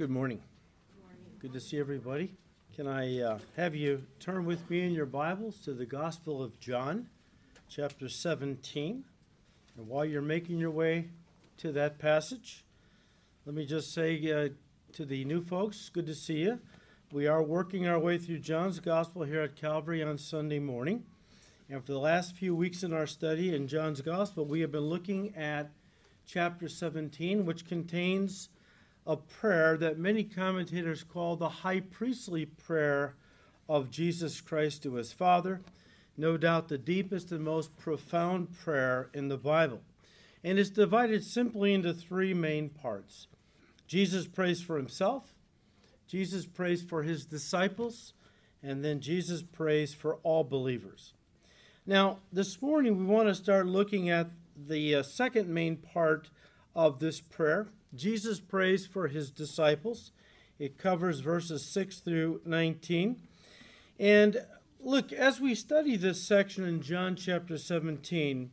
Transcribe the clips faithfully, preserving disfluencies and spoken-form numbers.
Good morning. Good morning. Good to see everybody. Can I uh, have you turn with me in your Bibles to the Gospel of John, chapter seventeen. And while you're making your way to that passage, let me just say uh, to the new folks, good to see you. We are working our way through John's Gospel here at Calvary on Sunday morning. And for the last few weeks in our study in John's Gospel, we have been looking at chapter seventeen, which contains a prayer that many commentators call the High Priestly prayer of Jesus Christ to his Father, no doubt the deepest and most profound prayer in the Bible. And it's divided simply into three main parts. Jesus prays for himself, Jesus prays for his disciples, and then Jesus prays for all believers. Now, this morning we want to start looking at the uh, second main part of this prayer. Jesus prays for his disciples. It covers verses six through nineteen. And look, as we study this section in John chapter seventeen,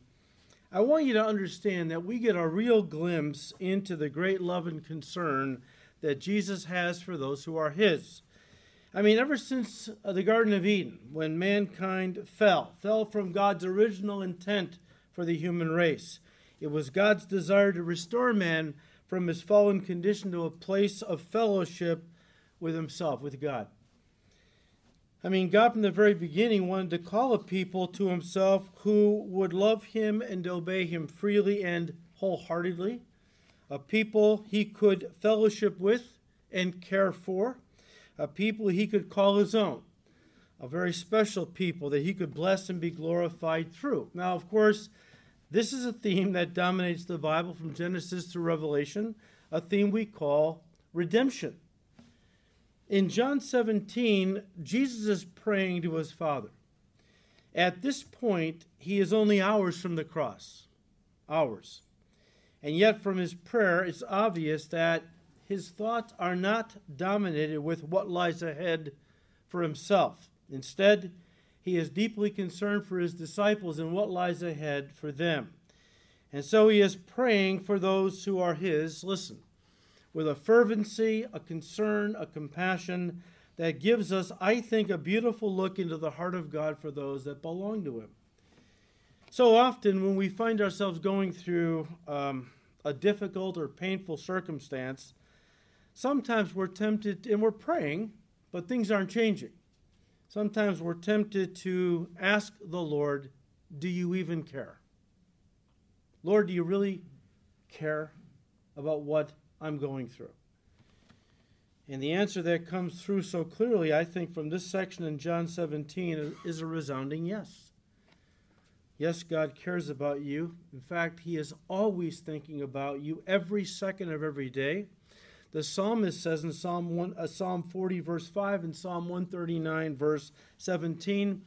I want you to understand that we get a real glimpse into the great love and concern that Jesus has for those who are his. I mean, ever since the Garden of Eden, when mankind fell, fell from God's original intent for the human race, it was God's desire to restore man from his fallen condition to a place of fellowship with himself, with God. I mean, God from the very beginning wanted to call a people to himself who would love him and obey him freely and wholeheartedly, a people he could fellowship with and care for, a people he could call his own, a very special people that he could bless and be glorified through. Now, of course, this is a theme that dominates the Bible from Genesis through Revelation, a theme we call redemption. In John seventeen, Jesus is praying to his Father. At this point, he is only hours from the cross, hours. And yet from his prayer, it's obvious that his thoughts are not dominated with what lies ahead for himself. Instead, he is deeply concerned for his disciples and what lies ahead for them. And so he is praying for those who are his, listen, with a fervency, a concern, a compassion that gives us, I think, a beautiful look into the heart of God for those that belong to him. So often when we find ourselves going through um, a difficult or painful circumstance, sometimes we're tempted, and we're praying, but things aren't changing. Sometimes we're tempted to ask the Lord, do you even care? Lord, do you really care about what I'm going through? And the answer that comes through so clearly, I think, from this section in John seventeen is a resounding yes. Yes, God cares about you. In fact, he is always thinking about you every second of every day. The psalmist says in Psalm one, uh, Psalm forty, verse five, and Psalm one thirty-nine, verse seventeen,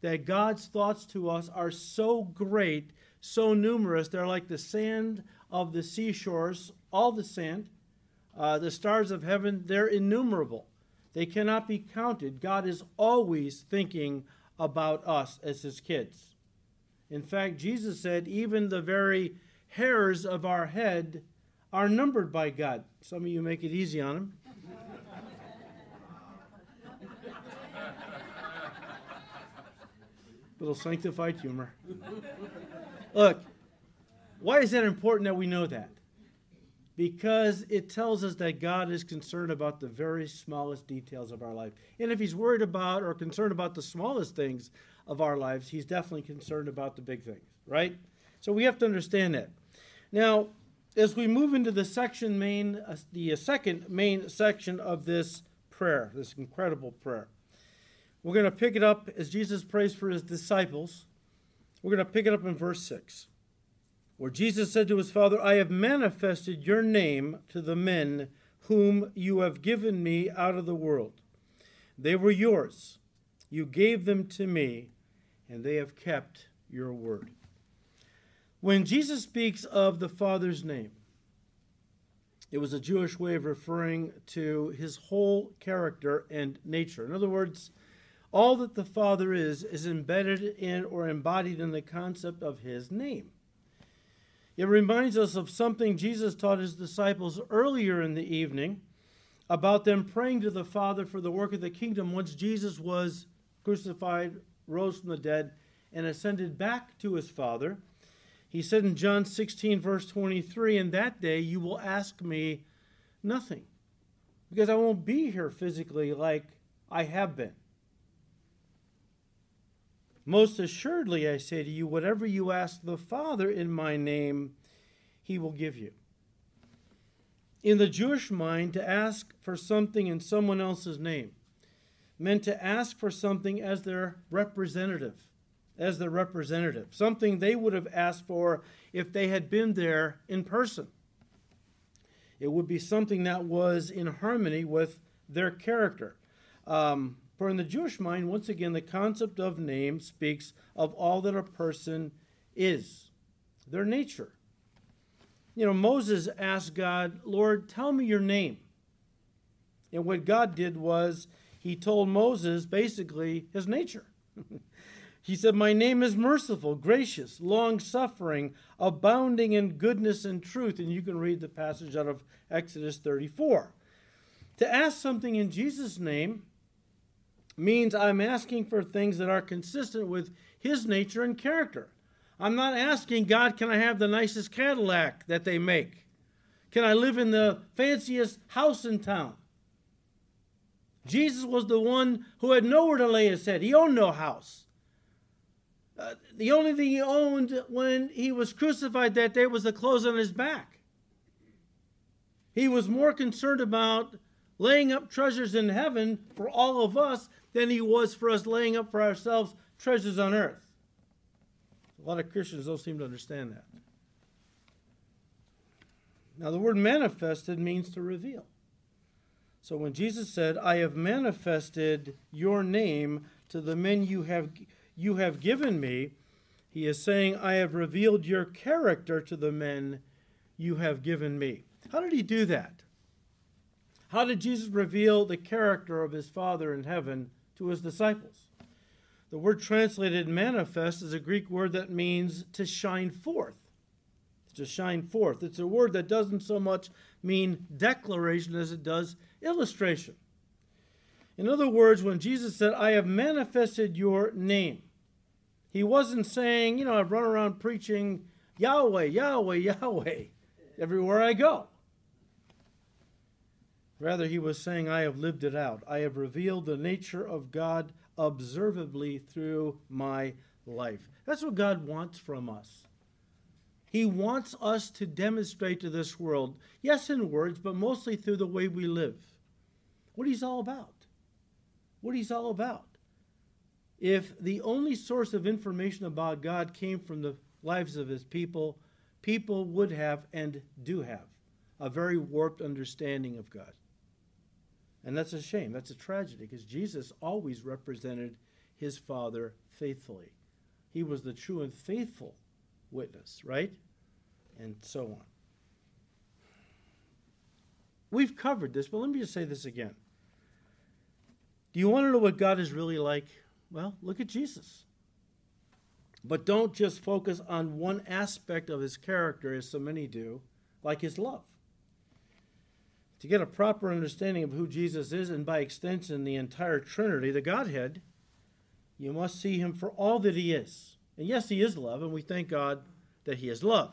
that God's thoughts to us are so great, so numerous, they're like the sand of the seashores, all the sand, uh, the stars of heaven, they're innumerable. They cannot be counted. God is always thinking about us as his kids. In fact, Jesus said, even the very hairs of our head are numbered by God. Some of you make it easy on him. Little sanctified humor. Look, why is that important that we know that? Because it tells us that God is concerned about the very smallest details of our life. And if he's worried about or concerned about the smallest things of our lives, he's definitely concerned about the big things, right? So we have to understand that. Now, as we move into the section main, uh, the second main section of this prayer, this incredible prayer, we're going to pick it up as Jesus prays for his disciples. We're going to pick it up in verse six, where Jesus said to his Father, I have manifested your name to the men whom you have given me out of the world. They were yours. You gave them to me, and they have kept your word. When Jesus speaks of the Father's name, it was a Jewish way of referring to his whole character and nature. In other words, all that the Father is, is embedded in or embodied in the concept of his name. It reminds us of something Jesus taught his disciples earlier in the evening about them praying to the Father for the work of the kingdom once Jesus was crucified, rose from the dead, and ascended back to his Father. He said in John sixteen, verse twenty-three, "In that day you will ask me nothing," because I won't be here physically like I have been. "Most assuredly, I say to you, whatever you ask the Father in my name, he will give you." In the Jewish mind, to ask for something in someone else's name meant to ask for something as their representative, as their representative, something they would have asked for if they had been there in person. It would be something that was in harmony with their character. Um, for in the Jewish mind, once again, the concept of name speaks of all that a person is, their nature. You know, Moses asked God, "Lord, tell me your name." And what God did was he told Moses basically his nature. He said, "My name is merciful, gracious, long-suffering, abounding in goodness and truth." And you can read the passage out of Exodus thirty-four. To ask something in Jesus' name means I'm asking for things that are consistent with his nature and character. I'm not asking God, can I have the nicest Cadillac that they make? Can I live in the fanciest house in town? Jesus was the one who had nowhere to lay his head. He owned no house. Uh, the only thing he owned when he was crucified that day was the clothes on his back. He was more concerned about laying up treasures in heaven for all of us than he was for us laying up for ourselves treasures on earth. A lot of Christians don't seem to understand that. Now, the word manifested means to reveal. So when Jesus said, "I have manifested your name to the men you have you have given me," he is saying, "I have revealed your character to the men you have given me." How did he do that? How did Jesus reveal the character of his Father in heaven to his disciples? The word translated manifest is a Greek word that means to shine forth. To shine forth. It's a word that doesn't so much mean declaration as it does illustration. In other words, when Jesus said, "I have manifested your name," he wasn't saying, you know, "I've run around preaching Yahweh, Yahweh, Yahweh everywhere I go." Rather, he was saying, "I have lived it out. I have revealed the nature of God observably through my life." That's what God wants from us. He wants us to demonstrate to this world, yes, in words, but mostly through the way we live, what he's all about. What he's all about. If the only source of information about God came from the lives of his people, people would have and do have a very warped understanding of God. And that's a shame. That's a tragedy, because Jesus always represented his Father faithfully. He was the true and faithful witness, right? And so on. We've covered this, but let me just say this again. Do you want to know what God is really like? Well, look at Jesus. But don't just focus on one aspect of his character, as so many do, like his love. To get a proper understanding of who Jesus is, and by extension the entire Trinity, the Godhead, you must see him for all that he is. And yes, he is love, and we thank God that he is love.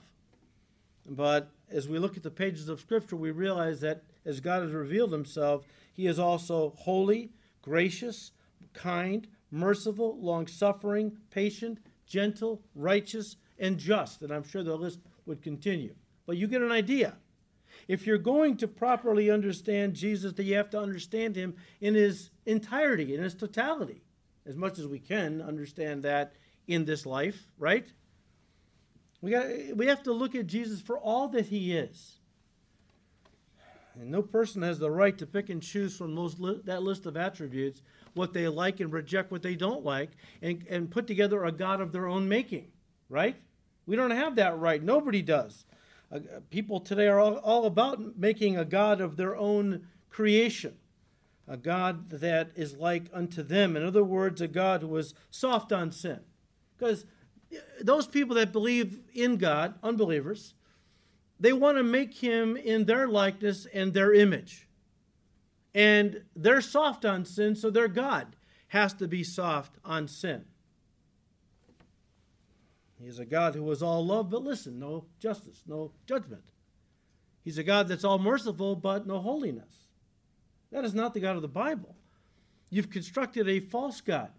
But as we look at the pages of Scripture, we realize that as God has revealed himself, he is also holy, gracious, kind, merciful, long-suffering, patient, gentle, righteous, and just. And I'm sure the list would continue. But you get an idea. If you're going to properly understand Jesus, then you have to understand him in his entirety, in his totality, as much as we can understand that in this life, right? We got we have to look at Jesus for all that he is. And no person has the right to pick and choose from those li- that list of attributes what they like and reject what they don't like and, and put together a God of their own making, right? We don't have that right. Nobody does. Uh, people today are all, all about making a God of their own creation, a God that is like unto them. In other words, a God who is soft on sin. Because those people that believe in God, unbelievers, they want to make him in their likeness and their image. And they're soft on sin, so their God has to be soft on sin. He's a God who is all love, but listen, no justice, no judgment. He's a God that's all merciful, but no holiness. That is not the God of the Bible. You've constructed a false God.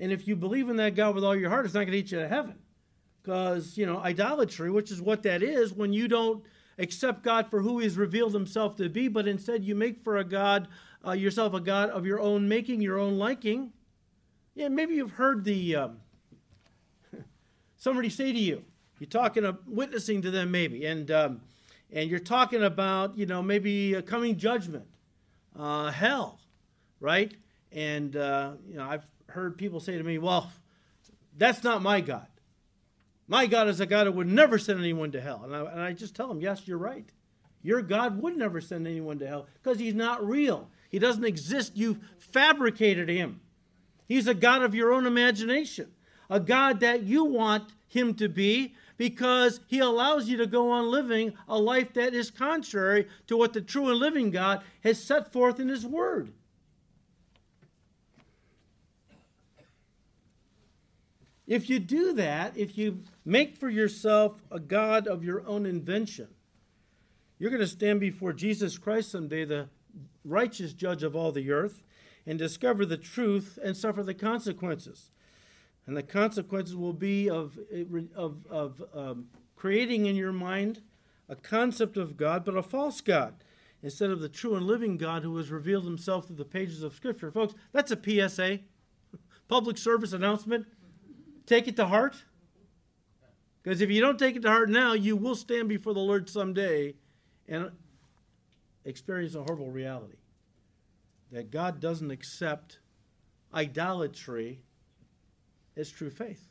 And if you believe in that God with all your heart, it's not going to get you to heaven. Because, you know, idolatry, which is what that is, when you don't accept God for who he's revealed himself to be, but instead you make for a God, uh, yourself a God of your own making, your own liking. Yeah, maybe you've heard the, um, somebody say to you, you're talking, uh, witnessing to them maybe, and um, and you're talking about, you know, maybe a coming judgment, uh, hell, right? And, uh, you know, I've heard people say to me, well, that's not my God. My God is a God who would never send anyone to hell. And I, and I just tell them, yes, you're right. Your God would never send anyone to hell because he's not real. He doesn't exist. You've fabricated him. He's a God of your own imagination, a God that you want him to be because he allows you to go on living a life that is contrary to what the true and living God has set forth in his word. If you do that, if you make for yourself a God of your own invention, you're going to stand before Jesus Christ someday, the righteous judge of all the earth, and discover the truth and suffer the consequences. And the consequences will be of, of, of um, creating in your mind a concept of God, but a false God, instead of the true and living God who has revealed himself through the pages of Scripture. Folks, that's a P S A, public service announcement. Take it to heart, because if you don't take it to heart now, you will stand before the Lord someday and experience a horrible reality, that God doesn't accept idolatry as true faith.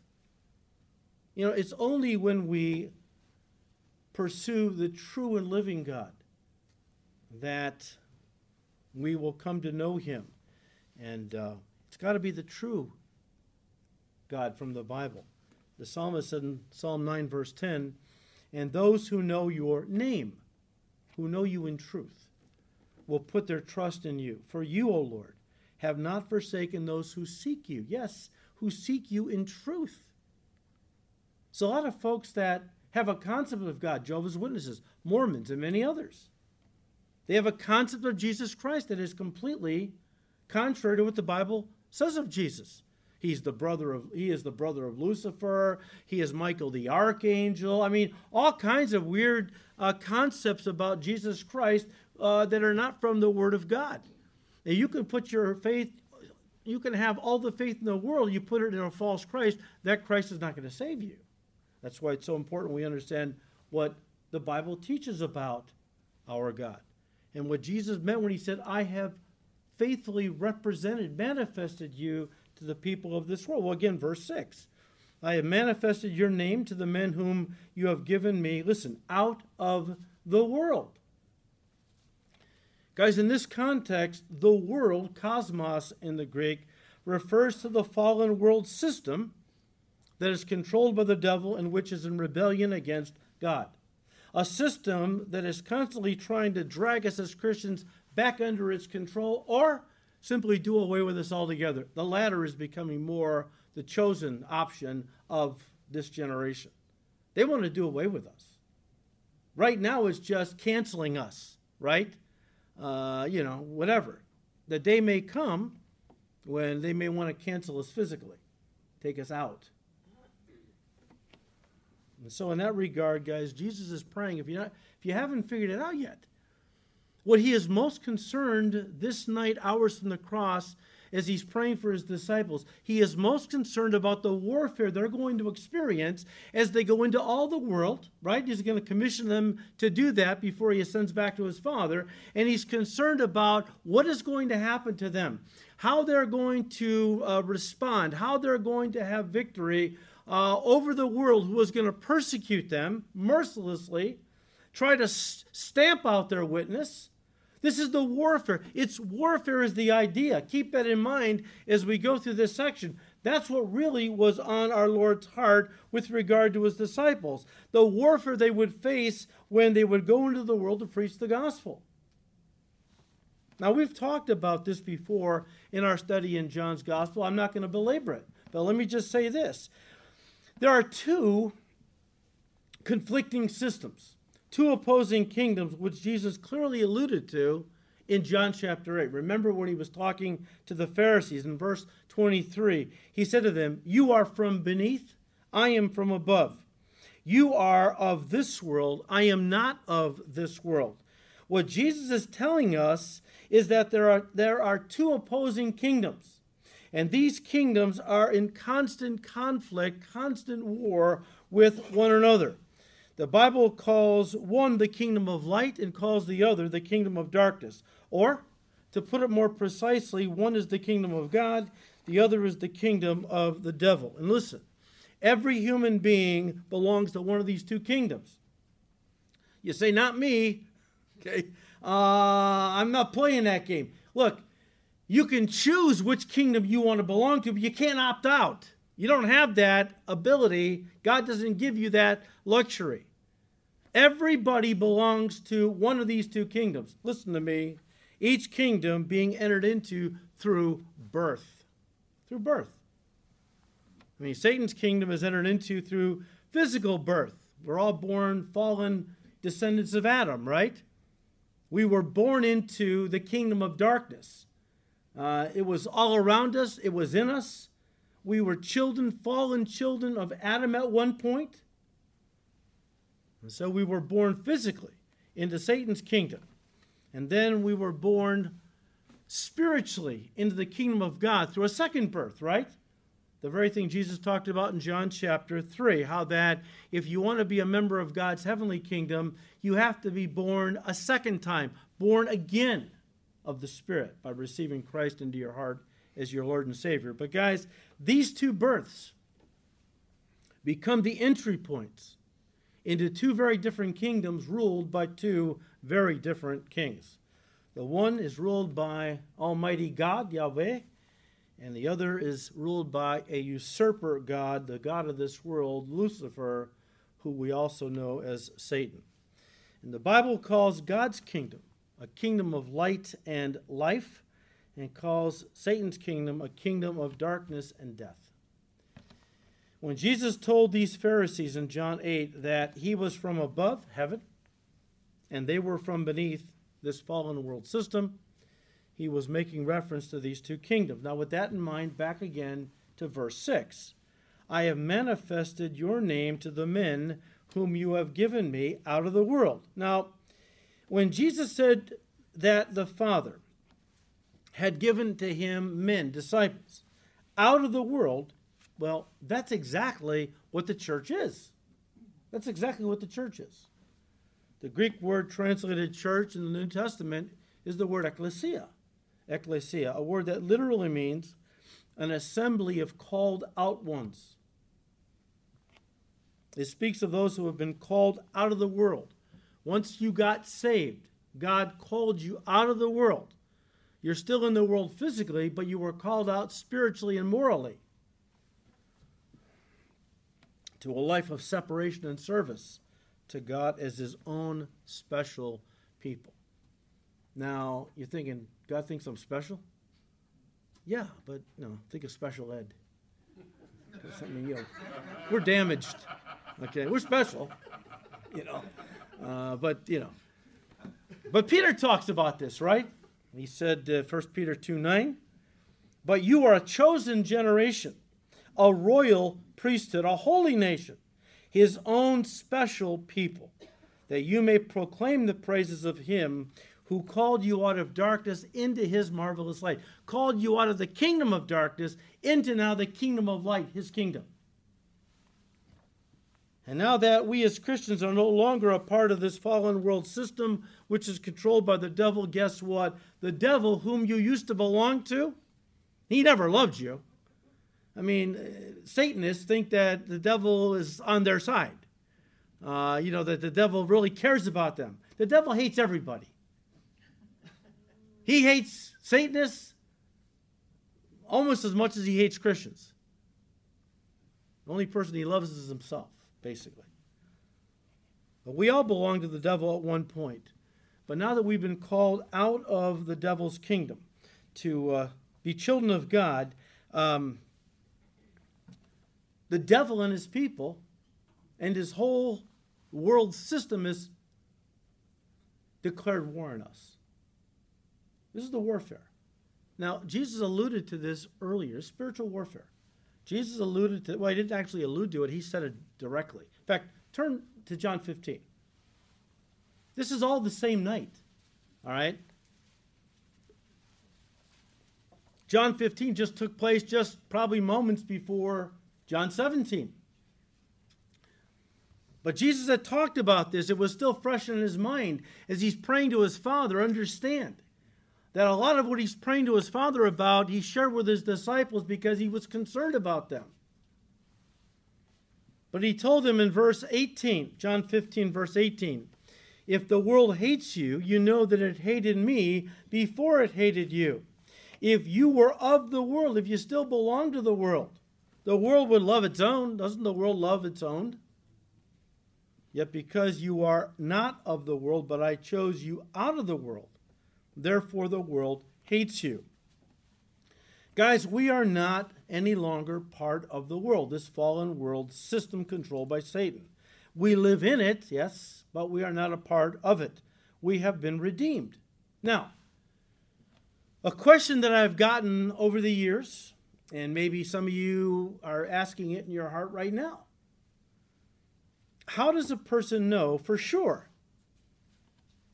You know, it's only when we pursue the true and living God that we will come to know him. And uh, it's got to be the true God from the Bible. The psalmist said in Psalm nine, verse ten, and those who know your name, who know you in truth, will put their trust in you. For you, O Lord, have not forsaken those who seek you. Yes, who seek you in truth. So a lot of folks that have a concept of God, Jehovah's Witnesses, Mormons, and many others, they have a concept of Jesus Christ that is completely contrary to what the Bible says of Jesus. He's the brother of, he is the brother of Lucifer. He is Michael the Archangel. I mean, all kinds of weird uh, concepts about Jesus Christ uh, that are not from the Word of God. And you can put your faith, you can have all the faith in the world. You put it in a false Christ, that Christ is not going to save you. That's why it's so important we understand what the Bible teaches about our God. And what Jesus meant when he said, I have faithfully represented, manifested you to the people of this world. Well, again, verse six. I have manifested your name to the men whom you have given me, listen, out of the world. Guys, in this context, the world, cosmos in the Greek, refers to the fallen world system that is controlled by the devil and which is in rebellion against God. A system that is constantly trying to drag us as Christians back under its control or simply do away with us altogether. The latter is becoming more the chosen option of this generation. They want to do away with us. Right now it's just canceling us, right? Uh, you know, whatever. The day may come when they may want to cancel us physically, take us out. And so in that regard, guys, Jesus is praying. If you're not, if you haven't figured it out yet, what he is most concerned this night, hours from the cross, as he's praying for his disciples, he is most concerned about the warfare they're going to experience as they go into all the world, right? He's going to commission them to do that before he ascends back to his Father. And he's concerned about what is going to happen to them, how they're going to uh, respond, how they're going to have victory uh, over the world who is going to persecute them mercilessly, try to s- stamp out their witness. This is the warfare. It's warfare is the idea. Keep that in mind as we go through this section. That's what really was on our Lord's heart with regard to his disciples. The warfare they would face when they would go into the world to preach the gospel. Now, we've talked about this before in our study in John's Gospel. I'm not going to belabor it, but let me just say this. There are two conflicting systems, two opposing kingdoms, which Jesus clearly alluded to in John chapter eight. Remember when he was talking to the Pharisees in verse twenty-three, he said to them, "You are from beneath, I am from above. You are of this world, I am not of this world." What Jesus is telling us is that there are, there are two opposing kingdoms, and these kingdoms are in constant conflict, constant war with one another. The Bible calls one the kingdom of light and calls the other the kingdom of darkness. Or, to put it more precisely, one is the kingdom of God, the other is the kingdom of the devil. And listen, every human being belongs to one of these two kingdoms. You say, not me. Okay, uh, I'm not playing that game. Look, you can choose which kingdom you want to belong to, but you can't opt out. You don't have that ability. God doesn't give you that luxury. Everybody belongs to one of these two kingdoms. Listen to me. Each kingdom being entered into through birth. Through birth. I mean, Satan's kingdom is entered into through physical birth. We're all born fallen descendants of Adam, right? We were born into the kingdom of darkness. Uh, it was all around us. It was in us. We were children, fallen children of Adam at one point. And so we were born physically into Satan's kingdom. And then we were born spiritually into the kingdom of God through a second birth, right? The very thing Jesus talked about in John chapter three, how that if you want to be a member of God's heavenly kingdom, you have to be born a second time, born again of the Spirit by receiving Christ into your heart as your Lord and Savior. But guys, these two births become the entry points into two very different kingdoms ruled by two very different kings. The one is ruled by Almighty God, Yahweh, and the other is ruled by a usurper god, the god of this world, Lucifer, who we also know as Satan. And the Bible calls God's kingdom a kingdom of light and life, and calls Satan's kingdom a kingdom of darkness and death. When Jesus told these Pharisees in John eight that he was from above, heaven, and they were from beneath, this fallen world system, he was making reference to these two kingdoms. Now, with that in mind, back again to verse six. "I have manifested your name to the men whom you have given me out of the world." Now, when Jesus said that the Father had given to him men, disciples, out of the world, well, that's exactly what the church is. That's exactly what the church is. The Greek word translated church in the New Testament is the word ekklesia. Ecclesia, a word that literally means an assembly of called out ones. It speaks of those who have been called out of the world. Once you got saved, God called you out of the world. You're still in the world physically, but you were called out spiritually and morally to a life of separation and service to God as his own special people. Now, you're thinking, God thinks I'm special? Yeah, but no, think of special ed. I mean, you know, we're damaged, okay? We're special, you know. Uh, but, you know. But Peter talks about this, right? He said, uh, First Peter two nine, "But you are a chosen generation, a royal priesthood, a holy nation, his own special people, that you may proclaim the praises of him who called you out of darkness into his marvelous light." Called you out of the kingdom of darkness into now the kingdom of light, his kingdom. And now that we as Christians are no longer a part of this fallen world system, which is controlled by the devil, guess what? The devil whom you used to belong to, he never loved you. I mean, Satanists think that the devil is on their side. Uh, you know, that the devil really cares about them. The devil hates everybody. He hates Satanists almost as much as he hates Christians. The only person he loves is himself, basically. But we all belong to the devil at one point. But now that we've been called out of the devil's kingdom to uh, be children of God, um, the devil and his people and his whole world system is declared war on us. This is the warfare. Now, Jesus alluded to this earlier, spiritual warfare. Jesus alluded to, well, he didn't actually allude to it. He said it directly. In fact, turn to John fifteen. This is all the same night, all right? John fifteen just took place just probably moments before John seventeen. But Jesus had talked about this. It was still fresh in his mind as he's praying to his Father. Understand that a lot of what he's praying to his Father about, he shared with his disciples because he was concerned about them. But he told them in verse eighteen, John fifteen, verse eighteen, "If the world hates you, you know that it hated me before it hated you. If you were of the world," if you still belong to the world, "the world would love its own." Doesn't the world love its own? "Yet because you are not of the world, but I chose you out of the world, therefore the world hates you." Guys, we are not any longer part of the world, this fallen world system controlled by Satan. We live in it, yes, but we are not a part of it. We have been redeemed. Now, a question that I've gotten over the years, and maybe some of you are asking it in your heart right now: how does a person know for sure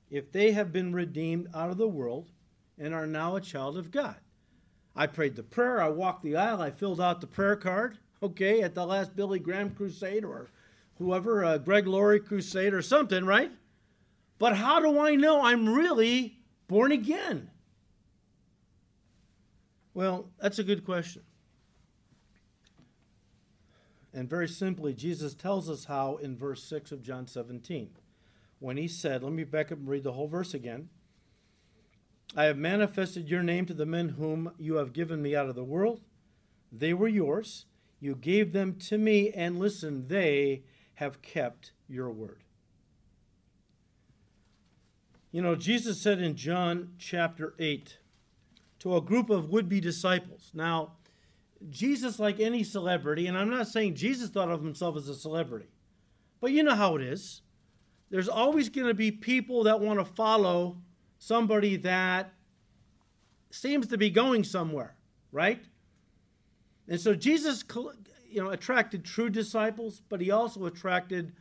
if they have been redeemed out of the world and are now a child of God? I prayed the prayer, I walked the aisle, I filled out the prayer card, okay, at the last Billy Graham crusade or whoever, uh, Greg Laurie crusade or something, right? But how do I know I'm really born again? Well, that's a good question. And very simply, Jesus tells us how in verse six of John seventeen, when he said, let me back up and read the whole verse again. "I have manifested your name to the men whom you have given me out of the world. They were yours. You gave them to me, and listen, they have kept your word." You know, Jesus said in John chapter eight to a group of would-be disciples. Now, Jesus, like any celebrity, and I'm not saying Jesus thought of himself as a celebrity, but you know how it is. There's always going to be people that want to follow somebody that seems to be going somewhere, right? And so Jesus, you know, attracted true disciples, but he also attracted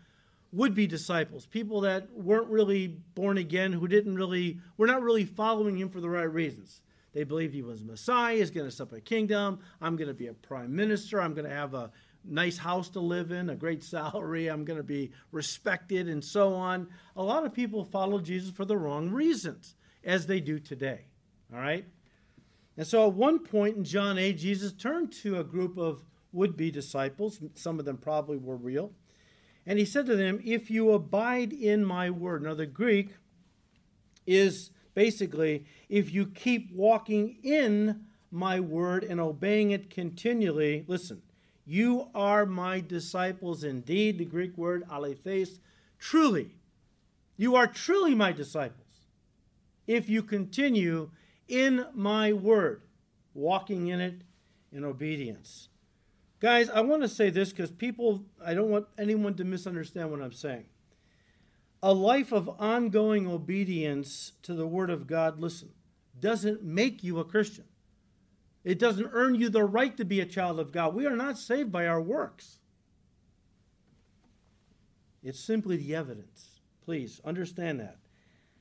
would-be disciples, people that weren't really born again, who didn't really, were not really following him for the right reasons. They believed he was Messiah, he's going to set up a kingdom, I'm going to be a prime minister, I'm going to have a nice house to live in, a great salary, I'm going to be respected, and so on. A lot of people follow Jesus for the wrong reasons, as they do today, all right? And so at one point in John eight, Jesus turned to a group of would-be disciples, some of them probably were real, and he said to them, "If you abide in my word." Now the Greek is basically, if you keep walking in my word and obeying it continually, listen, you are my disciples indeed. The Greek word, alethes, truly. You are truly my disciples if you continue in my word, walking in it in obedience. Guys, I want to say this because people, I don't want anyone to misunderstand what I'm saying. A life of ongoing obedience to the Word of God, listen, doesn't make you a Christian. It doesn't earn you the right to be a child of God. We are not saved by our works. It's simply the evidence. Please understand that.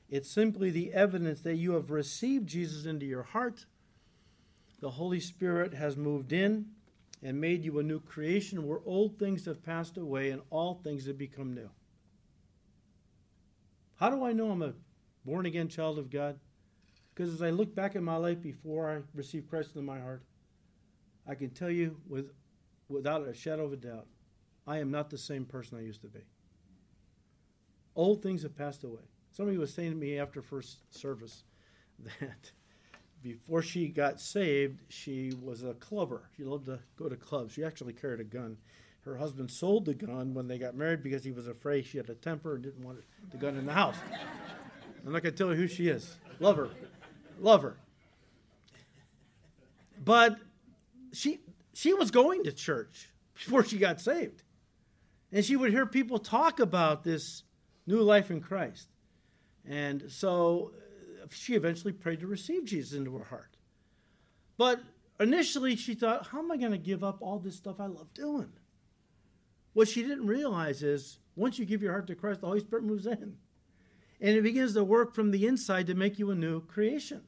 It's simply the evidence that you have received Jesus into your heart. The Holy Spirit has moved in and made you a new creation where old things have passed away and all things have become new. How do I know I'm a born-again child of God? Because as I look back at my life before I received Christ into my heart, I can tell you with, without a shadow of a doubt, I am not the same person I used to be. Old things have passed away. Somebody was saying to me after first service that before she got saved, she was a clubber. She loved to go to clubs. She actually carried a gun. Her husband sold the gun when they got married because he was afraid she had a temper and didn't want the gun in the house. I'm not going to tell you who she is. Love her. Love her. But she she was going to church before she got saved. And she would hear people talk about this new life in Christ. And so she eventually prayed to receive Jesus into her heart. But initially she thought, how am I going to give up all this stuff I love doing? What she didn't realize is once you give your heart to Christ, the Holy Spirit moves in. And it begins to work from the inside to make you a new creation.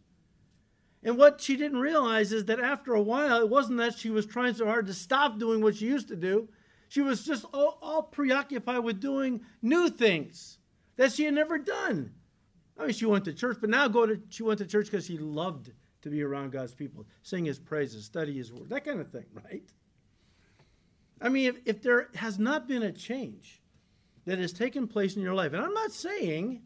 And what she didn't realize is that after a while, it wasn't that she was trying so hard to stop doing what she used to do. She was just all, all preoccupied with doing new things that she had never done. I mean, she went to church, but now go to she went to church because she loved to be around God's people, sing his praises, study his word, that kind of thing, right? I mean, if, if there has not been a change that has taken place in your life, and I'm not saying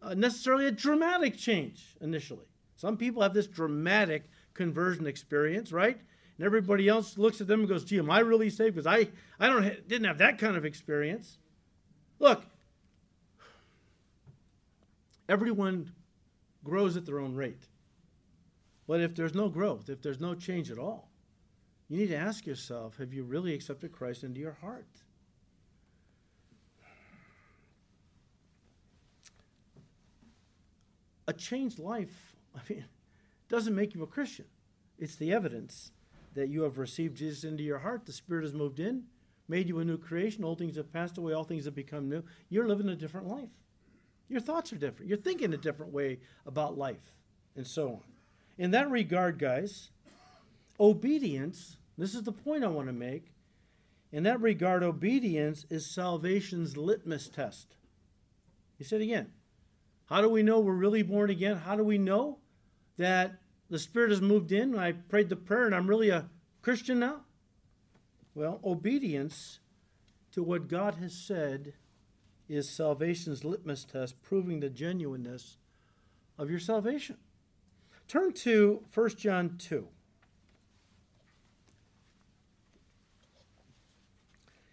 uh, necessarily a dramatic change initially. Some people have this dramatic conversion experience, right? And everybody else looks at them and goes, gee, am I really saved? Because I, I don't ha- didn't have that kind of experience. Look, everyone grows at their own rate. But if there's no growth, if there's no change at all, you need to ask yourself, have you really accepted Christ into your heart? A changed life, I mean, doesn't make you a Christian. It's the evidence that you have received Jesus into your heart. The Spirit has moved in, made you a new creation. Old things have passed away. All things have become new. You're living a different life. Your thoughts are different. You're thinking a different way about life and so on. In that regard, guys, obedience, this is the point I want to make. In that regard, obedience is salvation's litmus test. He said again, how do we know we're really born again? How do we know that the Spirit has moved in? I prayed the prayer and I'm really a Christian now? Well, obedience to what God has said is salvation's litmus test, proving the genuineness of your salvation. Turn to First John two.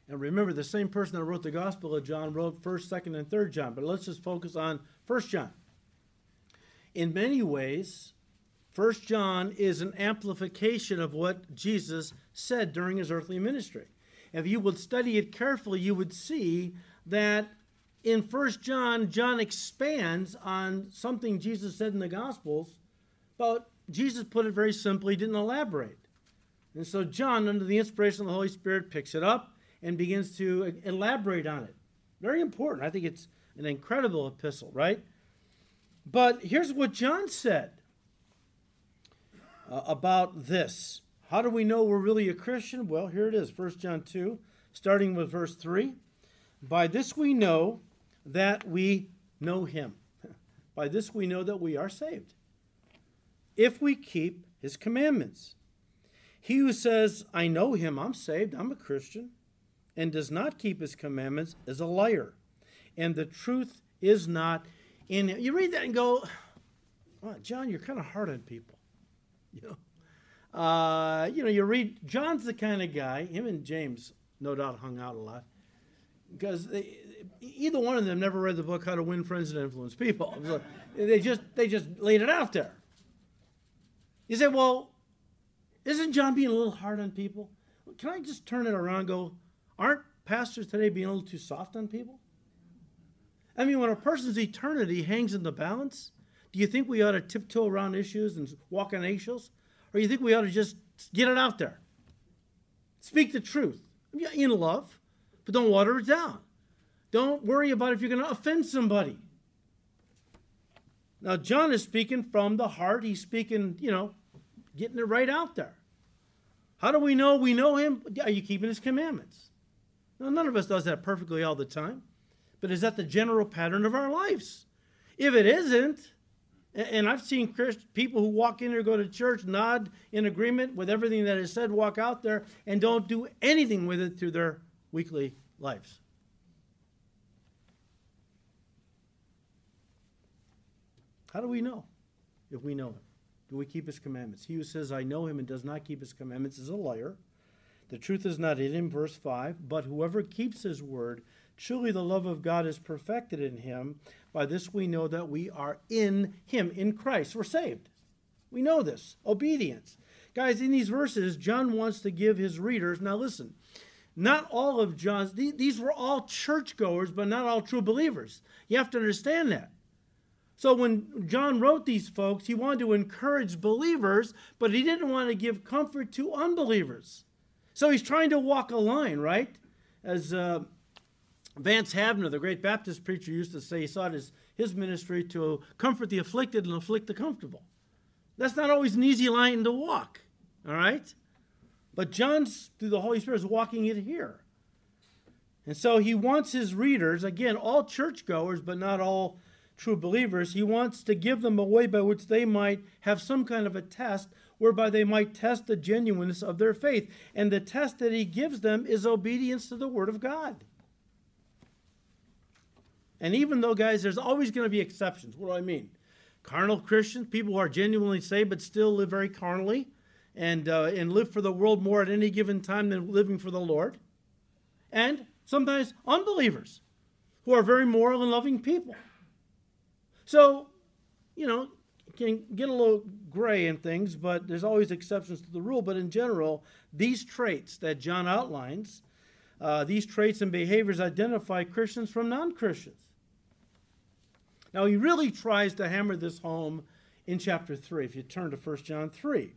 And remember, the same person that wrote the Gospel of John wrote First, Second, and Third John. But let's just focus on First John. In many ways, First John is an amplification of what Jesus said during his earthly ministry. If you would study it carefully, you would see that in First John, John expands on something Jesus said in the Gospels, but Jesus put it very simply, didn't elaborate. And so John, under the inspiration of the Holy Spirit, picks it up and begins to elaborate on it. Very important. I think it's an incredible epistle, right? But here's what John said uh, about this. How do we know we're really a Christian? Well, here it is, First John two, starting with verse three. By this we know that we know him. By this we know that we are saved, if we keep his commandments. He who says, I know him, I'm saved, I'm a Christian, and does not keep his commandments is a liar, and the truth is not in him. You read that and go, well, John, you're kind of hard on people. You know, uh, you know, you read, John's the kind of guy, him and James no doubt hung out a lot, because they, either one of them never read the book How to Win Friends and Influence People. So they just they just laid it out there. You say, well, isn't John being a little hard on people? Can I just turn it around and go, aren't pastors today being a little too soft on people? I mean, when a person's eternity hangs in the balance, do you think we ought to tiptoe around issues and walk on eggshells? Or do you think we ought to just get it out there? Speak the truth in love, but don't water it down. Don't worry about if you're going to offend somebody. Now, John is speaking from the heart. He's speaking, you know, getting it right out there. How do we know we know him? Are you keeping his commandments? Now, none of us does that perfectly all the time. But is that the general pattern of our lives? If it isn't, and I've seen people who walk in or go to church, nod in agreement with everything that is said, walk out there, and don't do anything with it through their weekly lives. How do we know if we know him? Do we keep his commandments? He who says, I know him and does not keep his commandments is a liar. The truth is not in him, verse five, but whoever keeps his word, Truly the love of God is perfected in him. By this we know that we are in him, in Christ. We're saved. We know this. Obedience. Guys, in these verses, John wants to give his readers, now listen, not all of John's, these were all churchgoers, but not all true believers. You have to understand that. So when John wrote these folks, he wanted to encourage believers, but he didn't want to give comfort to unbelievers. So he's trying to walk a line, right? As uh, Vance Havner, the great Baptist preacher, used to say, he saw it as his ministry to comfort the afflicted and afflict the comfortable. That's not always an easy line to walk, all right? But John, through the Holy Spirit, is walking it here. And so he wants his readers, again, all churchgoers, but not all true believers, he wants to give them a way by which they might have some kind of a test whereby they might test the genuineness of their faith. And the test that he gives them is obedience to the Word of God. And even though, guys, there's always going to be exceptions. What do I mean? Carnal Christians, people who are genuinely saved but still live very carnally and uh, and live for the world more at any given time than living for the Lord. And sometimes unbelievers who are very moral and loving people. So, you know, can get a little gray in things, but there's always exceptions to the rule. But in general, these traits that John outlines, uh, these traits and behaviors identify Christians from non-Christians. Now, he really tries to hammer this home in chapter three, if you turn to First John three.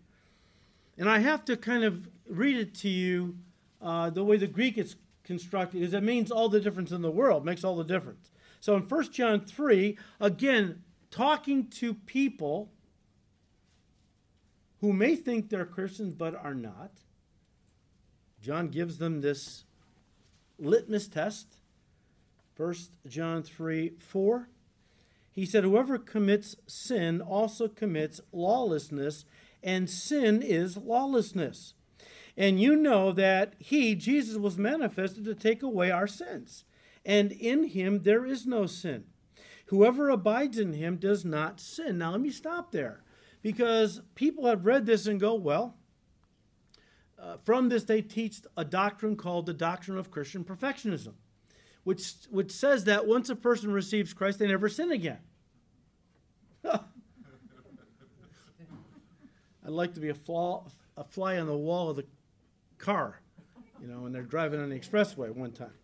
And I have to kind of read it to you uh, the way the Greek is constructed, because it means all the difference in the world, makes all the difference. So in First John three, again, talking to people who may think they're Christians but are not, John gives them this litmus test. First John three, four. He said, whoever commits sin also commits lawlessness, and sin is lawlessness. And you know that he, Jesus, was manifested to take away our sins, and in him there is no sin. Whoever abides in him does not sin. Now, let me stop there, because people have read this and go, well, uh, from this they teach a doctrine called the doctrine of Christian perfectionism. Which, which says that once a person receives Christ, they never sin again. I'd like to be a, fall, a fly on the wall of the car, you know, when they're driving on the expressway one time.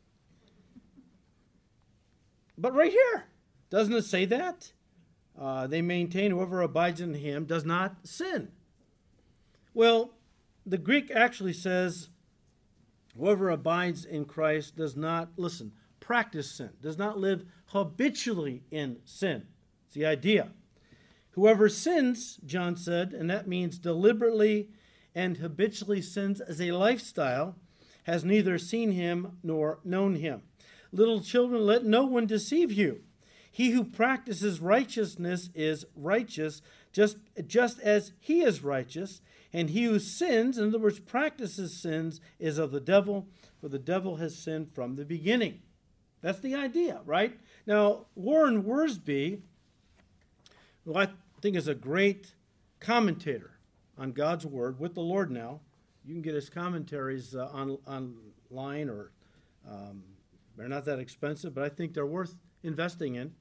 But right here, doesn't it say that? Uh, they maintain whoever abides in him does not sin. Well, the Greek actually says, whoever abides in Christ does not, listen, practice sin, does not live habitually in sin. It's the idea. Whoever sins, John said, and that means deliberately and habitually sins as a lifestyle, has neither seen him nor known him. Little children, let no one deceive you. He who practices righteousness is righteous, just, just as he is righteous. And he who sins, in other words, practices sins, is of the devil, for the devil has sinned from the beginning. That's the idea, right? Now, Warren Wiersbe, who I think is a great commentator on God's Word, with the Lord now, you can get his commentaries uh, on, online, or um, they're not that expensive, but I think they're worth investing in.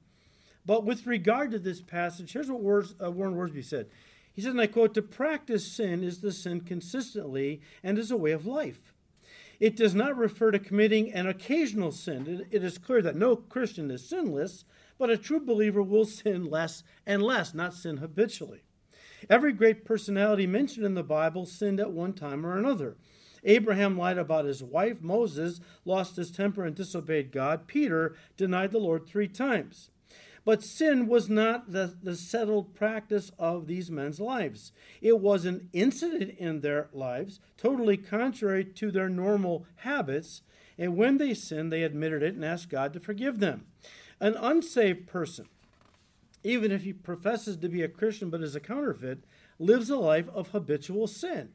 But with regard to this passage, here's what Wars, uh, Warren Wiersbe said. He said, and I quote, to practice sin is to sin consistently and is a way of life. It does not refer to committing an occasional sin. It, it is clear that no Christian is sinless, but a true believer will sin less and less, not sin habitually. Every great personality mentioned in the Bible sinned at one time or another. Abraham lied about his wife. Moses lost his temper and disobeyed God. Peter denied the Lord three times. But sin was not the, the settled practice of these men's lives. It was an incident in their lives, totally contrary to their normal habits, and when they sinned, they admitted it and asked God to forgive them. An unsaved person, even if he professes to be a Christian but is a counterfeit, lives a life of habitual sin.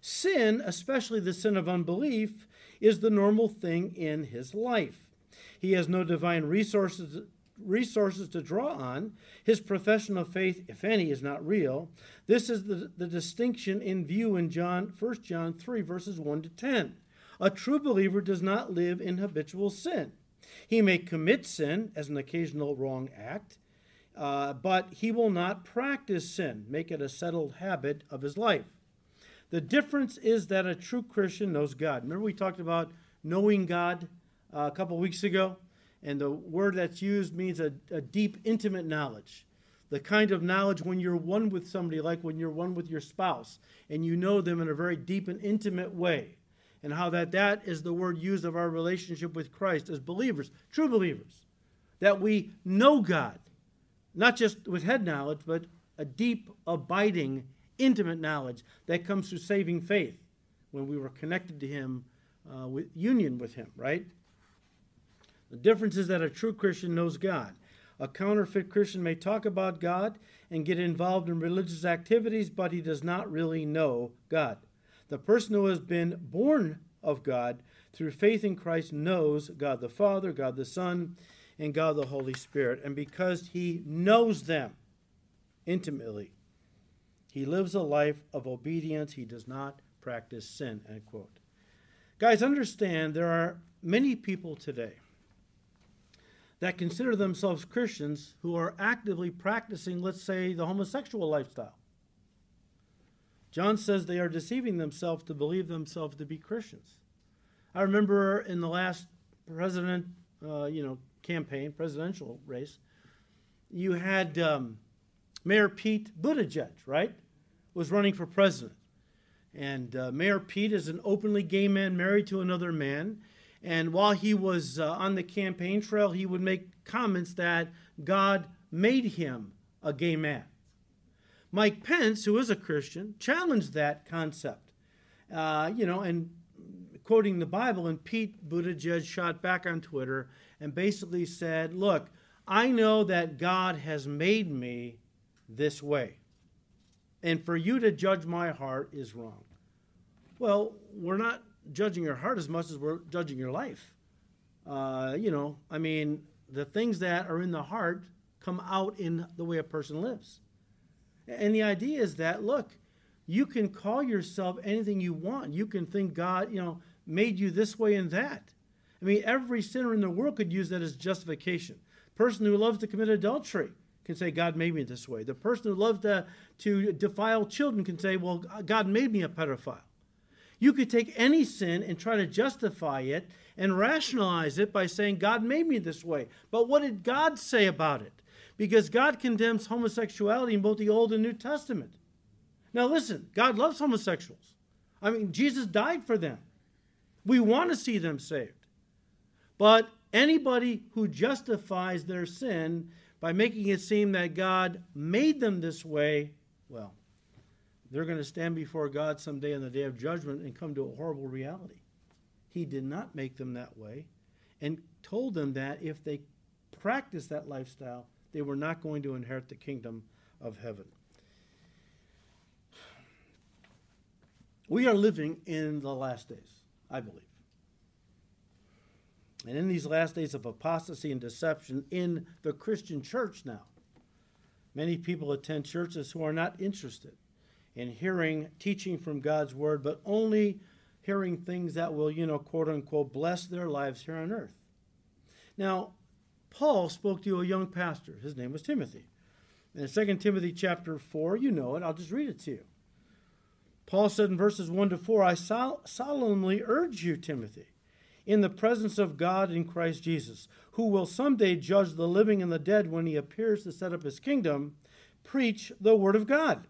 Sin, especially the sin of unbelief, is the normal thing in his life. He has no divine resources resources to draw on. His profession of faith, if any, is not real. This is the, the distinction in view in John, First John three, verses one to ten. A true believer does not live in habitual sin. He may commit sin as an occasional wrong act, uh, but he will not practice sin, make it a settled habit of his life. The difference is that a true Christian knows God. Remember we talked about knowing God uh, a couple weeks ago? And the word that's used means a, a deep, intimate knowledge. The kind of knowledge when you're one with somebody, like when you're one with your spouse, and you know them in a very deep and intimate way. And how that that is the word used of our relationship with Christ as believers, true believers. That we know God, not just with head knowledge, but a deep, abiding, intimate knowledge that comes through saving faith when we were connected to him, uh, with union with him, right? The difference is that a true Christian knows God. A counterfeit Christian may talk about God and get involved in religious activities, but he does not really know God. The person who has been born of God through faith in Christ knows God the Father, God the Son, and God the Holy Spirit. And because he knows them intimately, he lives a life of obedience. He does not practice sin, end quote. Guys, understand there are many people today that consider themselves Christians who are actively practicing, let's say, the homosexual lifestyle. John says they are deceiving themselves to believe themselves to be Christians. I remember in the last president, uh, you know, campaign, presidential race, you had um, Mayor Pete Buttigieg, right, was running for president. And uh, Mayor Pete is an openly gay man married to another man. And while he was uh, on the campaign trail, he would make comments that God made him a gay man. Mike Pence, who is a Christian, challenged that concept, uh, you know, and quoting the Bible, and Pete Buttigieg shot back on Twitter and basically said, look, I know that God has made me this way, and for you to judge my heart is wrong. Well, we're not judging your heart as much as we're judging your life. Uh, you know, I mean, the things that are in the heart come out in the way a person lives. And the idea is that, look, you can call yourself anything you want. You can think God, you know, made you this way and that. I mean, every sinner in the world could use that as justification. The person who loves to commit adultery can say, God made me this way. The person who loves to, to defile children can say, well, God made me a pedophile. You could take any sin and try to justify it and rationalize it by saying, God made me this way. But what did God say about it? Because God condemns homosexuality in both the Old and New Testament. Now listen, God loves homosexuals. I mean, Jesus died for them. We want to see them saved. But anybody who justifies their sin by making it seem that God made them this way, well, they're going to stand before God someday on the day of judgment and come to a horrible reality. He did not make them that way and told them that if they practice that lifestyle, they were not going to inherit the kingdom of heaven. We are living in the last days, I believe. And in these last days of apostasy and deception in the Christian church now, many people attend churches who are not interested in hearing teaching from God's word, but only hearing things that will, you know, quote unquote, bless their lives here on earth. Now, Paul spoke to a young pastor. His name was Timothy. In Second Timothy chapter four, you know it. I'll just read it to you. Paul said in verses one to four, I sol- solemnly urge you, Timothy, in the presence of God in Christ Jesus, who will someday judge the living and the dead when he appears to set up his kingdom, preach the word of God.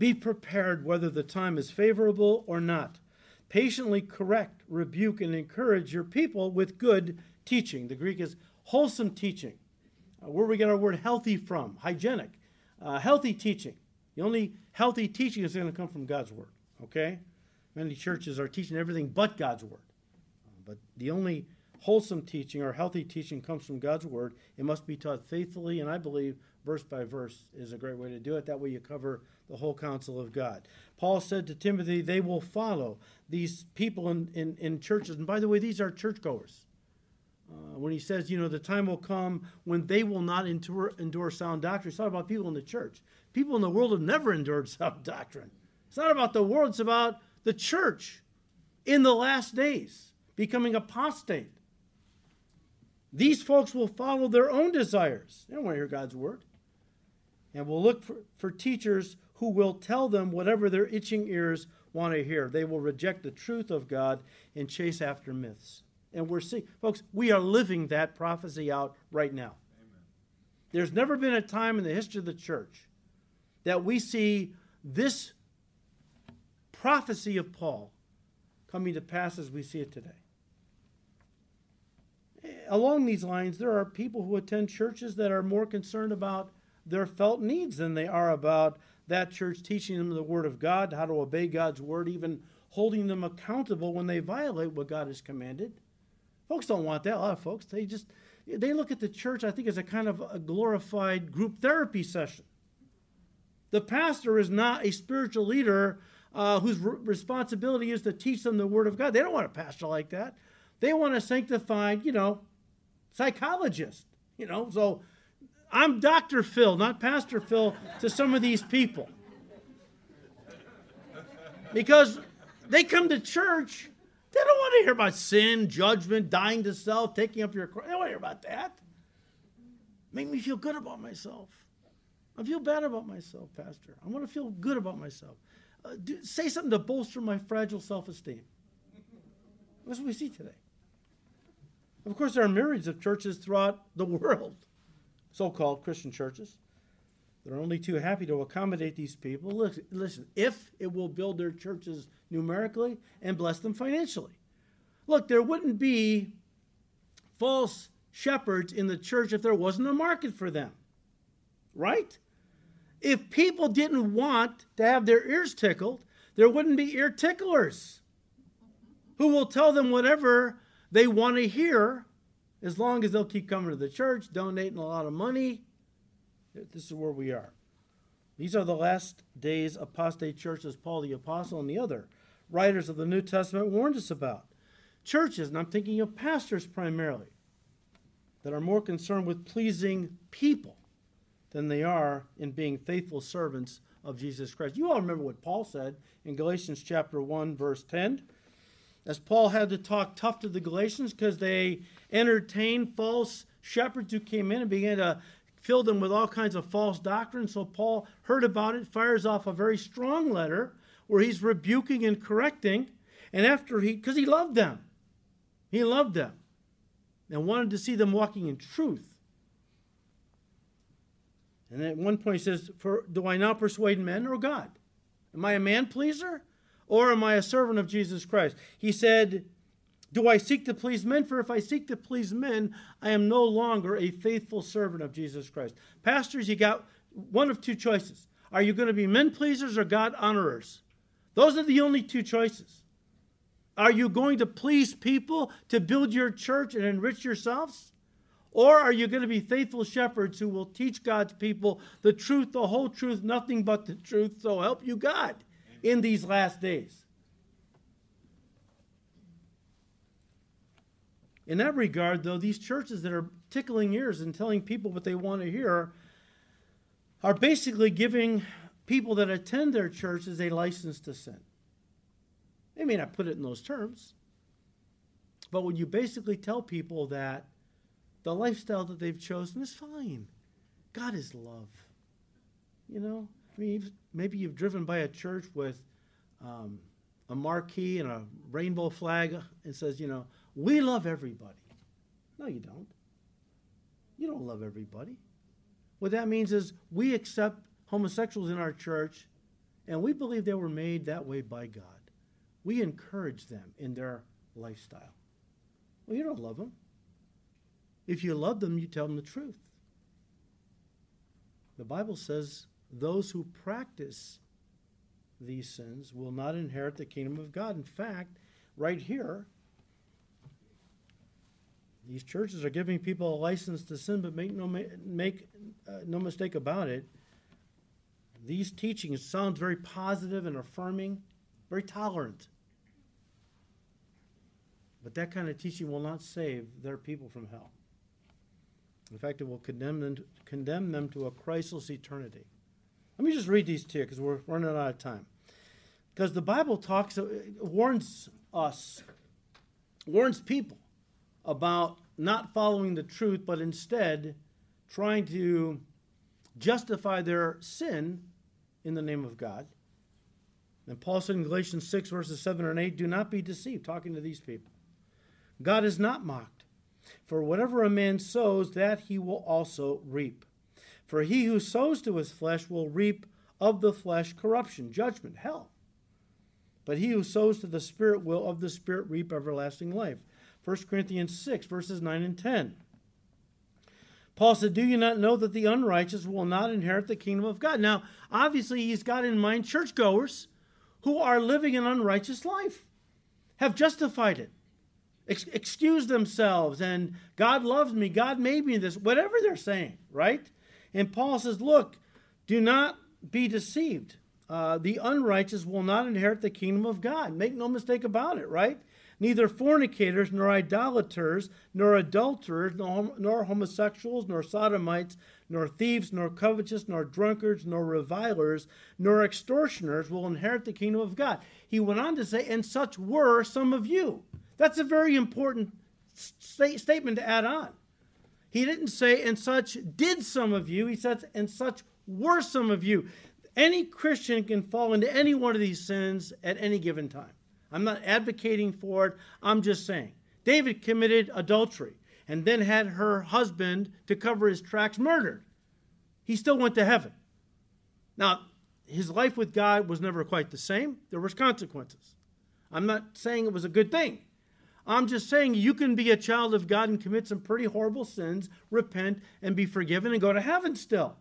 Be prepared whether the time is favorable or not. Patiently correct, rebuke, and encourage your people with good teaching. The Greek is wholesome teaching. Uh, where we get our word healthy from, hygienic. Uh, healthy teaching. The only healthy teaching is going to come from God's word, okay? Many churches are teaching everything but God's word. Uh, but the only wholesome teaching or healthy teaching comes from God's word. It must be taught faithfully, and I believe verse by verse is a great way to do it. That way you cover the whole counsel of God. Paul said to Timothy, they will follow these people in, in, in churches. And by the way, these are churchgoers. Uh, when he says, you know, the time will come when they will not endure, endure sound doctrine. It's not about people in the church. People in the world have never endured sound doctrine. It's not about the world. It's about the church in the last days becoming apostate. These folks will follow their own desires. They don't want to hear God's word. And will look for, for teachers who will tell them whatever their itching ears want to hear. They will reject the truth of God and chase after myths. And we're seeing, folks, we are living that prophecy out right now. Amen. There's never been a time in the history of the church that we see this prophecy of Paul coming to pass as we see it today. Along these lines, there are people who attend churches that are more concerned about their felt needs than they are about that church teaching them the Word of God, how to obey God's Word, even holding them accountable when they violate what God has commanded. Folks don't want that. A lot of folks, they just, they look at the church, I think, as a kind of a glorified group therapy session. The pastor is not a spiritual leader uh, whose re- responsibility is to teach them the Word of God. They don't want a pastor like that. They want a sanctified, you know, psychologist, you know. So I'm Doctor Phil, not Pastor Phil, to some of these people. Because they come to church, they don't want to hear about sin, judgment, dying to self, taking up your cross. They don't want to hear about that. Make me feel good about myself. I feel bad about myself, Pastor. I want to feel good about myself. Uh, do, say something to bolster my fragile self-esteem. That's what we see today. Of course, there are myriads of churches throughout the world, so-called Christian churches, that are only too happy to accommodate these people. Listen, if it will build their churches numerically and bless them financially. Look, there wouldn't be false shepherds in the church if there wasn't a market for them, right? If people didn't want to have their ears tickled, there wouldn't be ear ticklers who will tell them whatever they want to hear as long as they'll keep coming to the church, donating a lot of money. This is where we are. These are the last days apostate churches Paul the Apostle and the other writers of the New Testament warned us about. Churches, and I'm thinking of pastors primarily, that are more concerned with pleasing people than they are in being faithful servants of Jesus Christ. You all remember what Paul said in Galatians chapter one, verse ten. As Paul had to talk tough to the Galatians because they entertained false shepherds who came in and began to fill them with all kinds of false doctrine. So Paul heard about it, fires off a very strong letter where he's rebuking and correcting. And after he, because he loved them, he loved them and wanted to see them walking in truth. And at one point he says, "For do I now persuade men or God? Am I a man pleaser? Or am I a servant of Jesus Christ?" He said, "Do I seek to please men? For if I seek to please men, I am no longer a faithful servant of Jesus Christ." Pastors, you got one of two choices. Are you going to be men pleasers or God honorers? Those are the only two choices. Are you going to please people to build your church and enrich yourselves? Or are you going to be faithful shepherds who will teach God's people the truth, the whole truth, nothing but the truth, so help you God, in these last days? In that regard, though, these churches that are tickling ears and telling people what they want to hear are basically giving people that attend their churches a license to sin. They may not put it in those terms, but when you basically tell people that the lifestyle that they've chosen is fine, God is love, you know? I mean, maybe you've driven by a church with um, a marquee and a rainbow flag and says, you know, "We love everybody." No, you don't. You don't love everybody. What that means is we accept homosexuals in our church, and we believe they were made that way by God. We encourage them in their lifestyle. Well, you don't love them. If you love them, you tell them the truth. The Bible says those who practice these sins will not inherit the kingdom of God. In fact, right here, these churches are giving people a license to sin, but make no make uh, no mistake about it. These teachings sound very positive and affirming, very tolerant. But that kind of teaching will not save their people from hell. In fact, it will condemn them to, condemn them to a Christless eternity. Let me just read these to you because we're running out of time. Because the Bible talks, warns us, warns people about not following the truth, but instead trying to justify their sin in the name of God. And Paul said in Galatians six, verses seven and eight, do not be deceived, talking to these people. God is not mocked. For whatever a man sows, that he will also reap. For he who sows to his flesh will reap of the flesh corruption, judgment, hell. But he who sows to the Spirit will of the Spirit reap everlasting life. First Corinthians six, verses nine and ten. Paul said, do you not know that the unrighteous will not inherit the kingdom of God? Now, obviously, he's got in mind churchgoers who are living an unrighteous life, have justified it, ex- excuse themselves, and God loves me, God made me this, whatever they're saying, right? And Paul says, look, do not be deceived. Uh, the unrighteous will not inherit the kingdom of God. Make no mistake about it, right? Neither fornicators, nor idolaters, nor adulterers, nor, nor homosexuals, nor sodomites, nor thieves, nor covetous, nor drunkards, nor revilers, nor extortioners will inherit the kingdom of God. He went on to say, and such were some of you. That's a very important st- statement to add on. He didn't say, and such did some of you. He says, and such were some of you. Any Christian can fall into any one of these sins at any given time. I'm not advocating for it. I'm just saying. David committed adultery and then had her husband, to cover his tracks, murdered. He still went to heaven. Now, his life with God was never quite the same. There were consequences. I'm not saying it was a good thing. I'm just saying you can be a child of God and commit some pretty horrible sins, repent, and be forgiven and go to heaven still.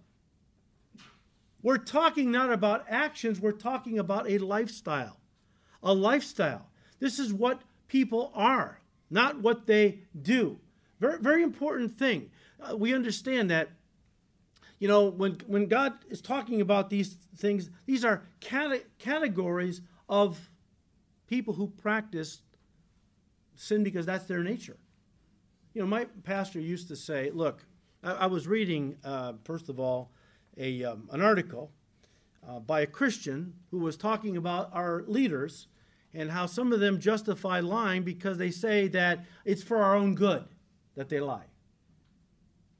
We're talking not about actions. We're talking about a lifestyle. A lifestyle. This is what people are, not what they do. Very, very important thing. Uh, we understand that, you know, when, when God is talking about these things, these are cate- categories of people who practice sin because that's their nature. You know, my pastor used to say, look, I, I was reading, uh, first of all, a um, an article uh, by a Christian who was talking about our leaders and how some of them justify lying because they say that it's for our own good that they lie.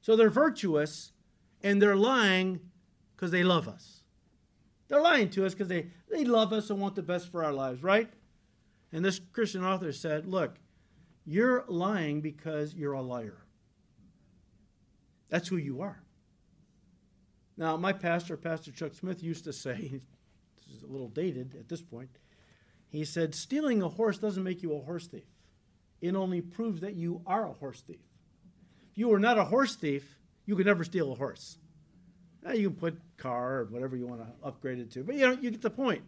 So they're virtuous, and they're lying because they love us. They're lying to us because they, they love us and want the best for our lives, right? And this Christian author said, look, you're lying because you're a liar. That's who you are. Now, my pastor, Pastor Chuck Smith, used to say, this is a little dated at this point, he said, stealing a horse doesn't make you a horse thief. It only proves that you are a horse thief. If you were not a horse thief, you could never steal a horse. Now, you can put car or whatever you want to upgrade it to, but you know, you get the point.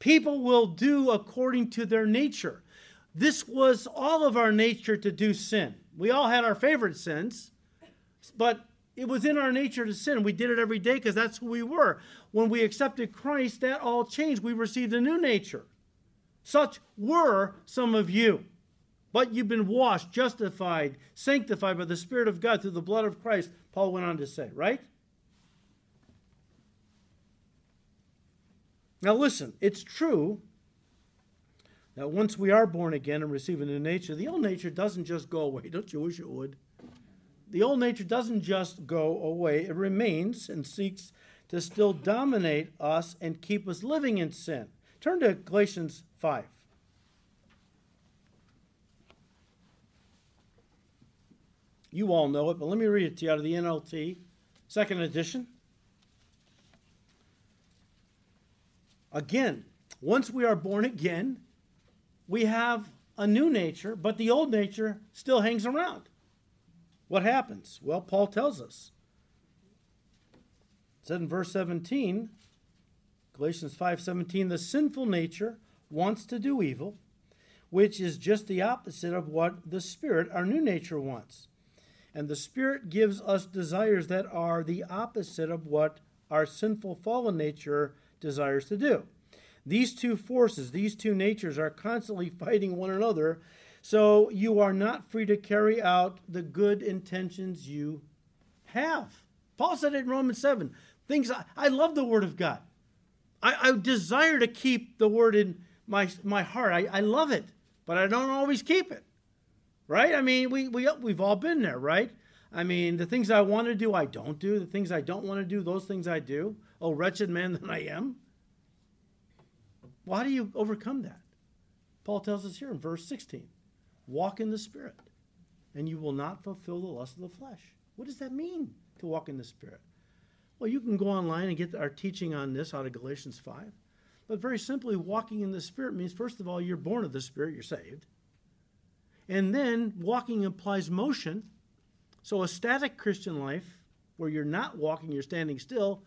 People will do according to their nature. This was all of our nature to do sin. We all had our favorite sins, but it was in our nature to sin. We did it every day because that's who we were. When we accepted Christ, that all changed. We received a new nature. Such were some of you. But you've been washed, justified, sanctified by the Spirit of God through the blood of Christ, Paul went on to say, right? Now listen, it's true that once we are born again and receive a new nature, the old nature doesn't just go away. Don't you wish it would? The old nature doesn't just go away. It remains and seeks to still dominate us and keep us living in sin. Turn to Galatians five. You all know it, but let me read it to you out of the N L T, second edition. Again, once we are born again, we have a new nature, but the old nature still hangs around. What happens? Well, Paul tells us. It said in verse seventeen, Galatians five seventeen, the sinful nature wants to do evil, which is just the opposite of what the Spirit, our new nature, wants. And the Spirit gives us desires that are the opposite of what our sinful fallen nature desires to do. These two forces, these two natures, are constantly fighting one another, so you are not free to carry out the good intentions you have. Paul said it in Romans seven. Things I, I love the Word of God. I, I desire to keep the Word in my, my heart. I, I love it, but I don't always keep it. right? I mean, we, we, we've all been there, right? I mean, the things I want to do, I don't do. The things I don't want to do, those things I do. Oh, wretched man that I am. Well, how do you overcome that? Paul tells us here in verse sixteen, walk in the Spirit, and you will not fulfill the lust of the flesh. What does that mean, to walk in the Spirit? Well, you can go online and get our teaching on this out of Galatians five. But very simply, walking in the Spirit means, first of all, you're born of the Spirit, you're saved. And then walking implies motion. So a static Christian life, where you're not walking, you're standing still,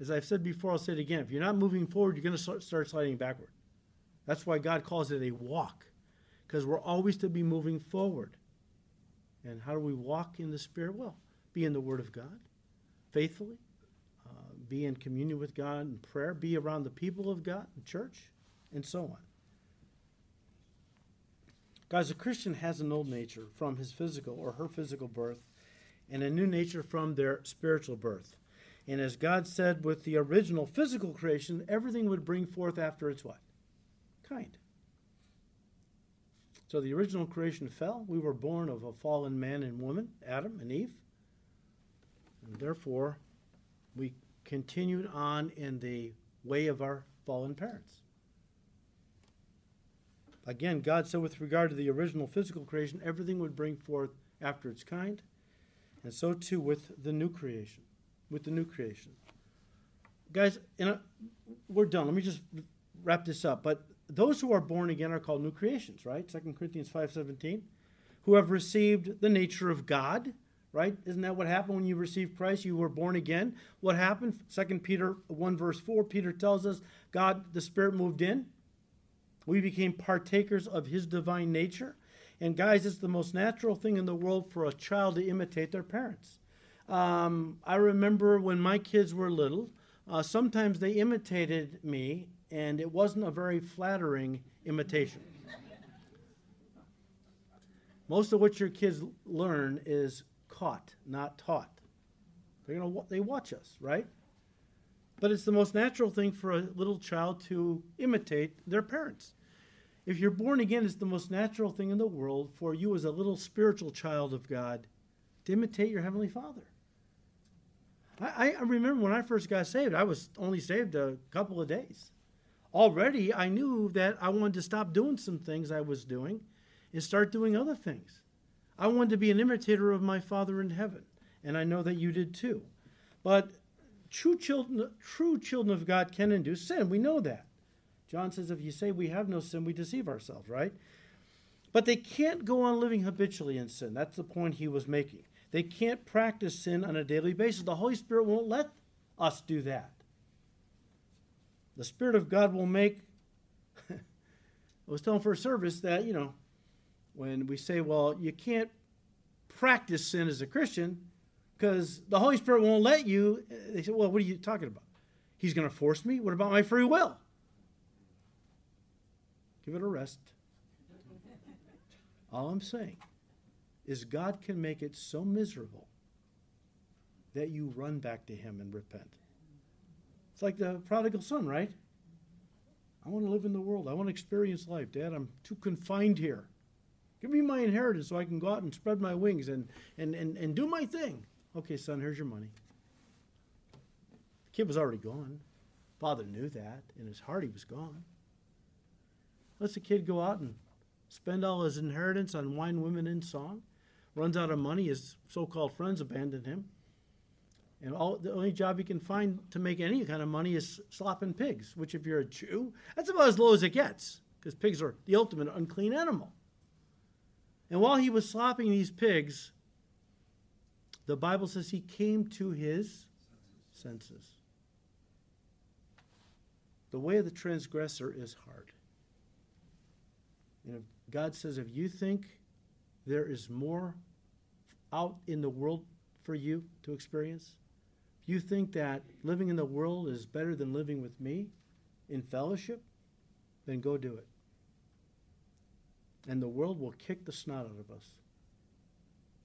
as I've said before, I'll say it again, if you're not moving forward, you're going to start sliding backward. That's why God calls it a walk, because we're always to be moving forward. And how do we walk in the Spirit? Well, be in the Word of God, faithfully. Uh, be in communion with God in prayer. Be around the people of God, the church, and so on. Guys, a Christian has an old nature from his physical or her physical birth and a new nature from their spiritual birth. And as God said with the original physical creation, everything would bring forth after its what? Kind. So the original creation fell. We were born of a fallen man and woman, Adam and Eve. And therefore, we continued on in the way of our fallen parents. Again, God said with regard to the original physical creation, everything would bring forth after its kind. And so too with the new creation. With the new creation. Guys, in a, we're done. Let me just wrap this up. But those who are born again are called new creations, right? Second Corinthians five seventeen. Who have received the nature of God, right? Isn't that what happened when you received Christ? You were born again. What happened? Second Peter one verse four, Peter tells us God, the Spirit moved in. We became partakers of his divine nature. And guys, it's the most natural thing in the world for a child to imitate their parents. Um, I remember when my kids were little, uh, sometimes they imitated me, and it wasn't a very flattering imitation. Most of what your kids learn is caught, not taught. They're gonna they watch us, right? But it's the most natural thing for a little child to imitate their parents. If you're born again, it's the most natural thing in the world for you as a little spiritual child of God to imitate your Heavenly Father. I, I remember when I first got saved, I was only saved a couple of days. Already, I knew that I wanted to stop doing some things I was doing and start doing other things. I wanted to be an imitator of my Father in heaven, and I know that you did too. But true children, true children of God can induce sin. We know that. John says, if you say we have no sin, we deceive ourselves, right? But they can't go on living habitually in sin. That's the point he was making. They can't practice sin on a daily basis. The Holy Spirit won't let us do that. The Spirit of God will make... I was telling for a service that, you know, when we say, well, you can't practice sin as a Christian because the Holy Spirit won't let you. They say, well, what are you talking about? He's going to force me? What about my free will? Give it a rest. All I'm saying is God can make it so miserable that you run back to him and repent. It's like the prodigal son, right? I want to live in the world. I want to experience life. Dad, I'm too confined here. Give me my inheritance so I can go out and spread my wings and, and, and, and do my thing. Okay, son, here's your money. The kid was already gone. Father knew that. In his heart, he was gone. Let's the kid go out and spend all his inheritance on wine, women, and song. Runs out of money. His so-called friends abandon him. And all the only job he can find to make any kind of money is slopping pigs, which if you're a Jew, that's about as low as it gets because pigs are the ultimate unclean animal. And while he was slopping these pigs, the Bible says he came to his senses. The way of the transgressor is hard. And God says, if you think there is more out in the world for you to experience, if you think that living in the world is better than living with me in fellowship, then go do it. And the world will kick the snot out of us.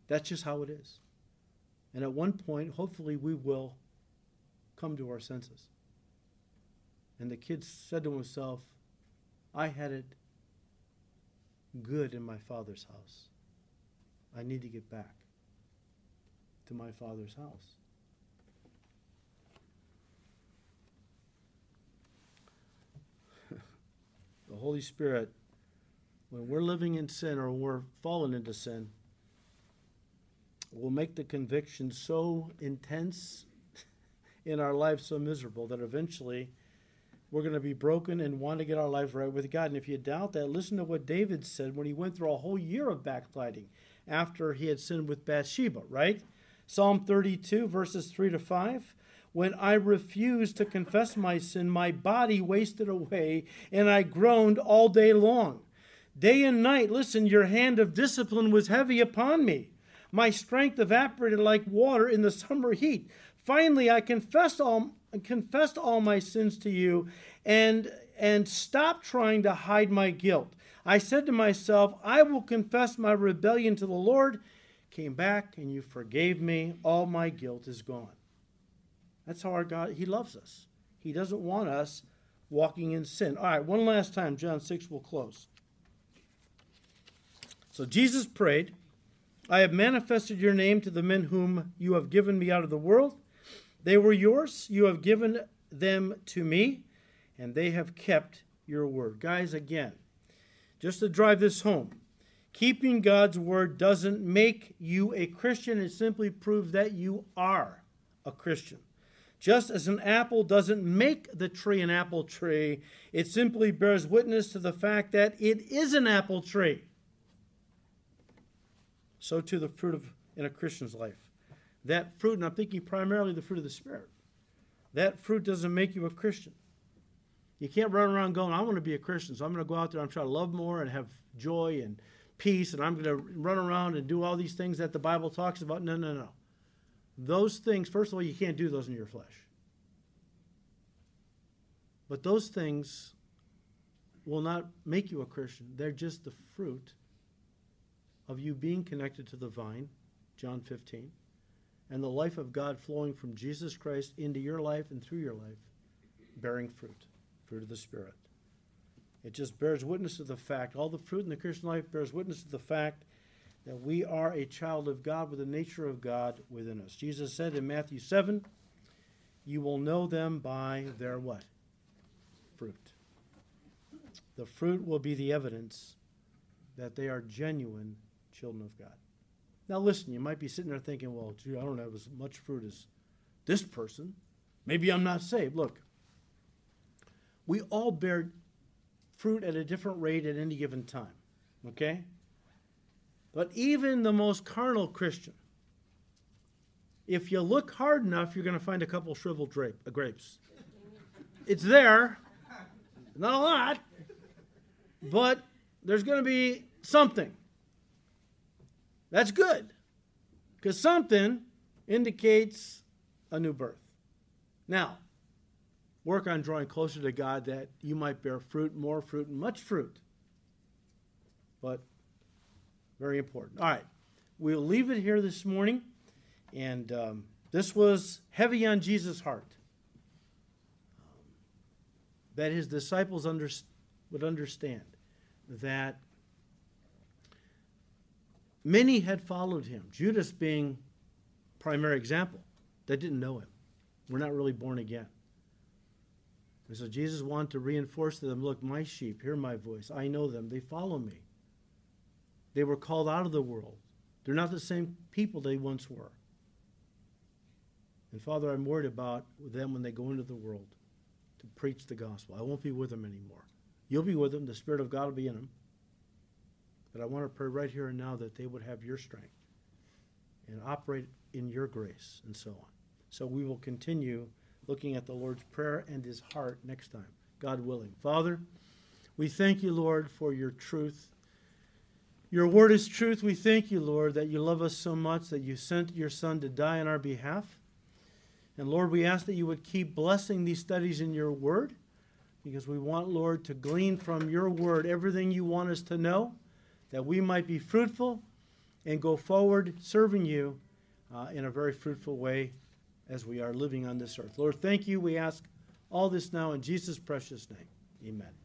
That's just how it is. And at one point, hopefully, we will come to our senses. And the kid said to himself, I had it good in my Father's house. I need to get back to my Father's house. The Holy Spirit, when we're living in sin or we're fallen into sin, will make the conviction so intense in our life, so miserable, that eventually we're going to be broken and want to get our life right with God. And if you doubt that, listen to what David said when he went through a whole year of backsliding after he had sinned with Bathsheba, right? Psalm thirty-two, verses three to five. When I refused to confess my sin, my body wasted away, and I groaned all day long. Day and night, listen, your hand of discipline was heavy upon me. My strength evaporated like water in the summer heat. Finally, I confessed all, confessed all my sins to you and, and stopped trying to hide my guilt. I said to myself, I will confess my rebellion to the Lord. Came back, and you forgave me. All my guilt is gone. That's how our God, he loves us. He doesn't want us walking in sin. All right, one last time, John six, we'll close. So Jesus prayed, I have manifested your name to the men whom you have given me out of the world. They were yours. You have given them to me, and they have kept your word. Guys, again, just to drive this home, keeping God's word doesn't make you a Christian. It simply proves that you are a Christian. Just as an apple doesn't make the tree an apple tree, it simply bears witness to the fact that it is an apple tree. So too the fruit of in a Christian's life. That fruit, and I'm thinking primarily the fruit of the Spirit, that fruit doesn't make you a Christian. You can't run around going, I want to be a Christian, so I'm going to go out there and try to love more and have joy and peace, and I'm going to run around and do all these things that the Bible talks about. No, no, no. Those things, first of all, you can't do those in your flesh. But those things will not make you a Christian. They're just the fruit of you being connected to the vine, John fifteen, and the life of God flowing from Jesus Christ into your life and through your life, bearing fruit, fruit of the Spirit. It just bears witness to the fact, all the fruit in the Christian life bears witness to the fact that we are a child of God with the nature of God within us. Jesus said in Matthew seven, you will know them by their what? Fruit. The fruit will be the evidence that they are genuine children of God. Now listen, you might be sitting there thinking, well, gee, I don't have as much fruit as this person. Maybe I'm not saved. Look, we all bear fruit at a different rate at any given time, okay? But even the most carnal Christian, if you look hard enough, you're going to find a couple shriveled grape, uh, grapes. It's there, not a lot, but there's going to be something. That's good, because something indicates a new birth. Now, work on drawing closer to God that you might bear fruit, more fruit, and much fruit. But very important. All right. We'll leave it here this morning. And um, this was heavy on Jesus' heart. Um, that his disciples under, would understand that many had followed him. Judas being primary example. They didn't know him. We're not really born again. And so Jesus wanted to reinforce to them, look, my sheep, hear my voice. I know them. They follow me. They were called out of the world. They're not the same people they once were. And Father, I'm worried about them when they go into the world to preach the gospel. I won't be with them anymore. You'll be with them. The Spirit of God will be in them. But I want to pray right here and now that they would have your strength and operate in your grace and so on. So we will continue looking at the Lord's Prayer and his heart next time, God willing. Father, we thank you, Lord, for your truth. Your word is truth. We thank you, Lord, that you love us so much that you sent your Son to die on our behalf. And, Lord, we ask that you would keep blessing these studies in your word, because we want, Lord, to glean from your word everything you want us to know, that we might be fruitful and go forward serving you uh, in a very fruitful way as we are living on this earth. Lord, thank you. We ask all this now in Jesus' precious name. Amen.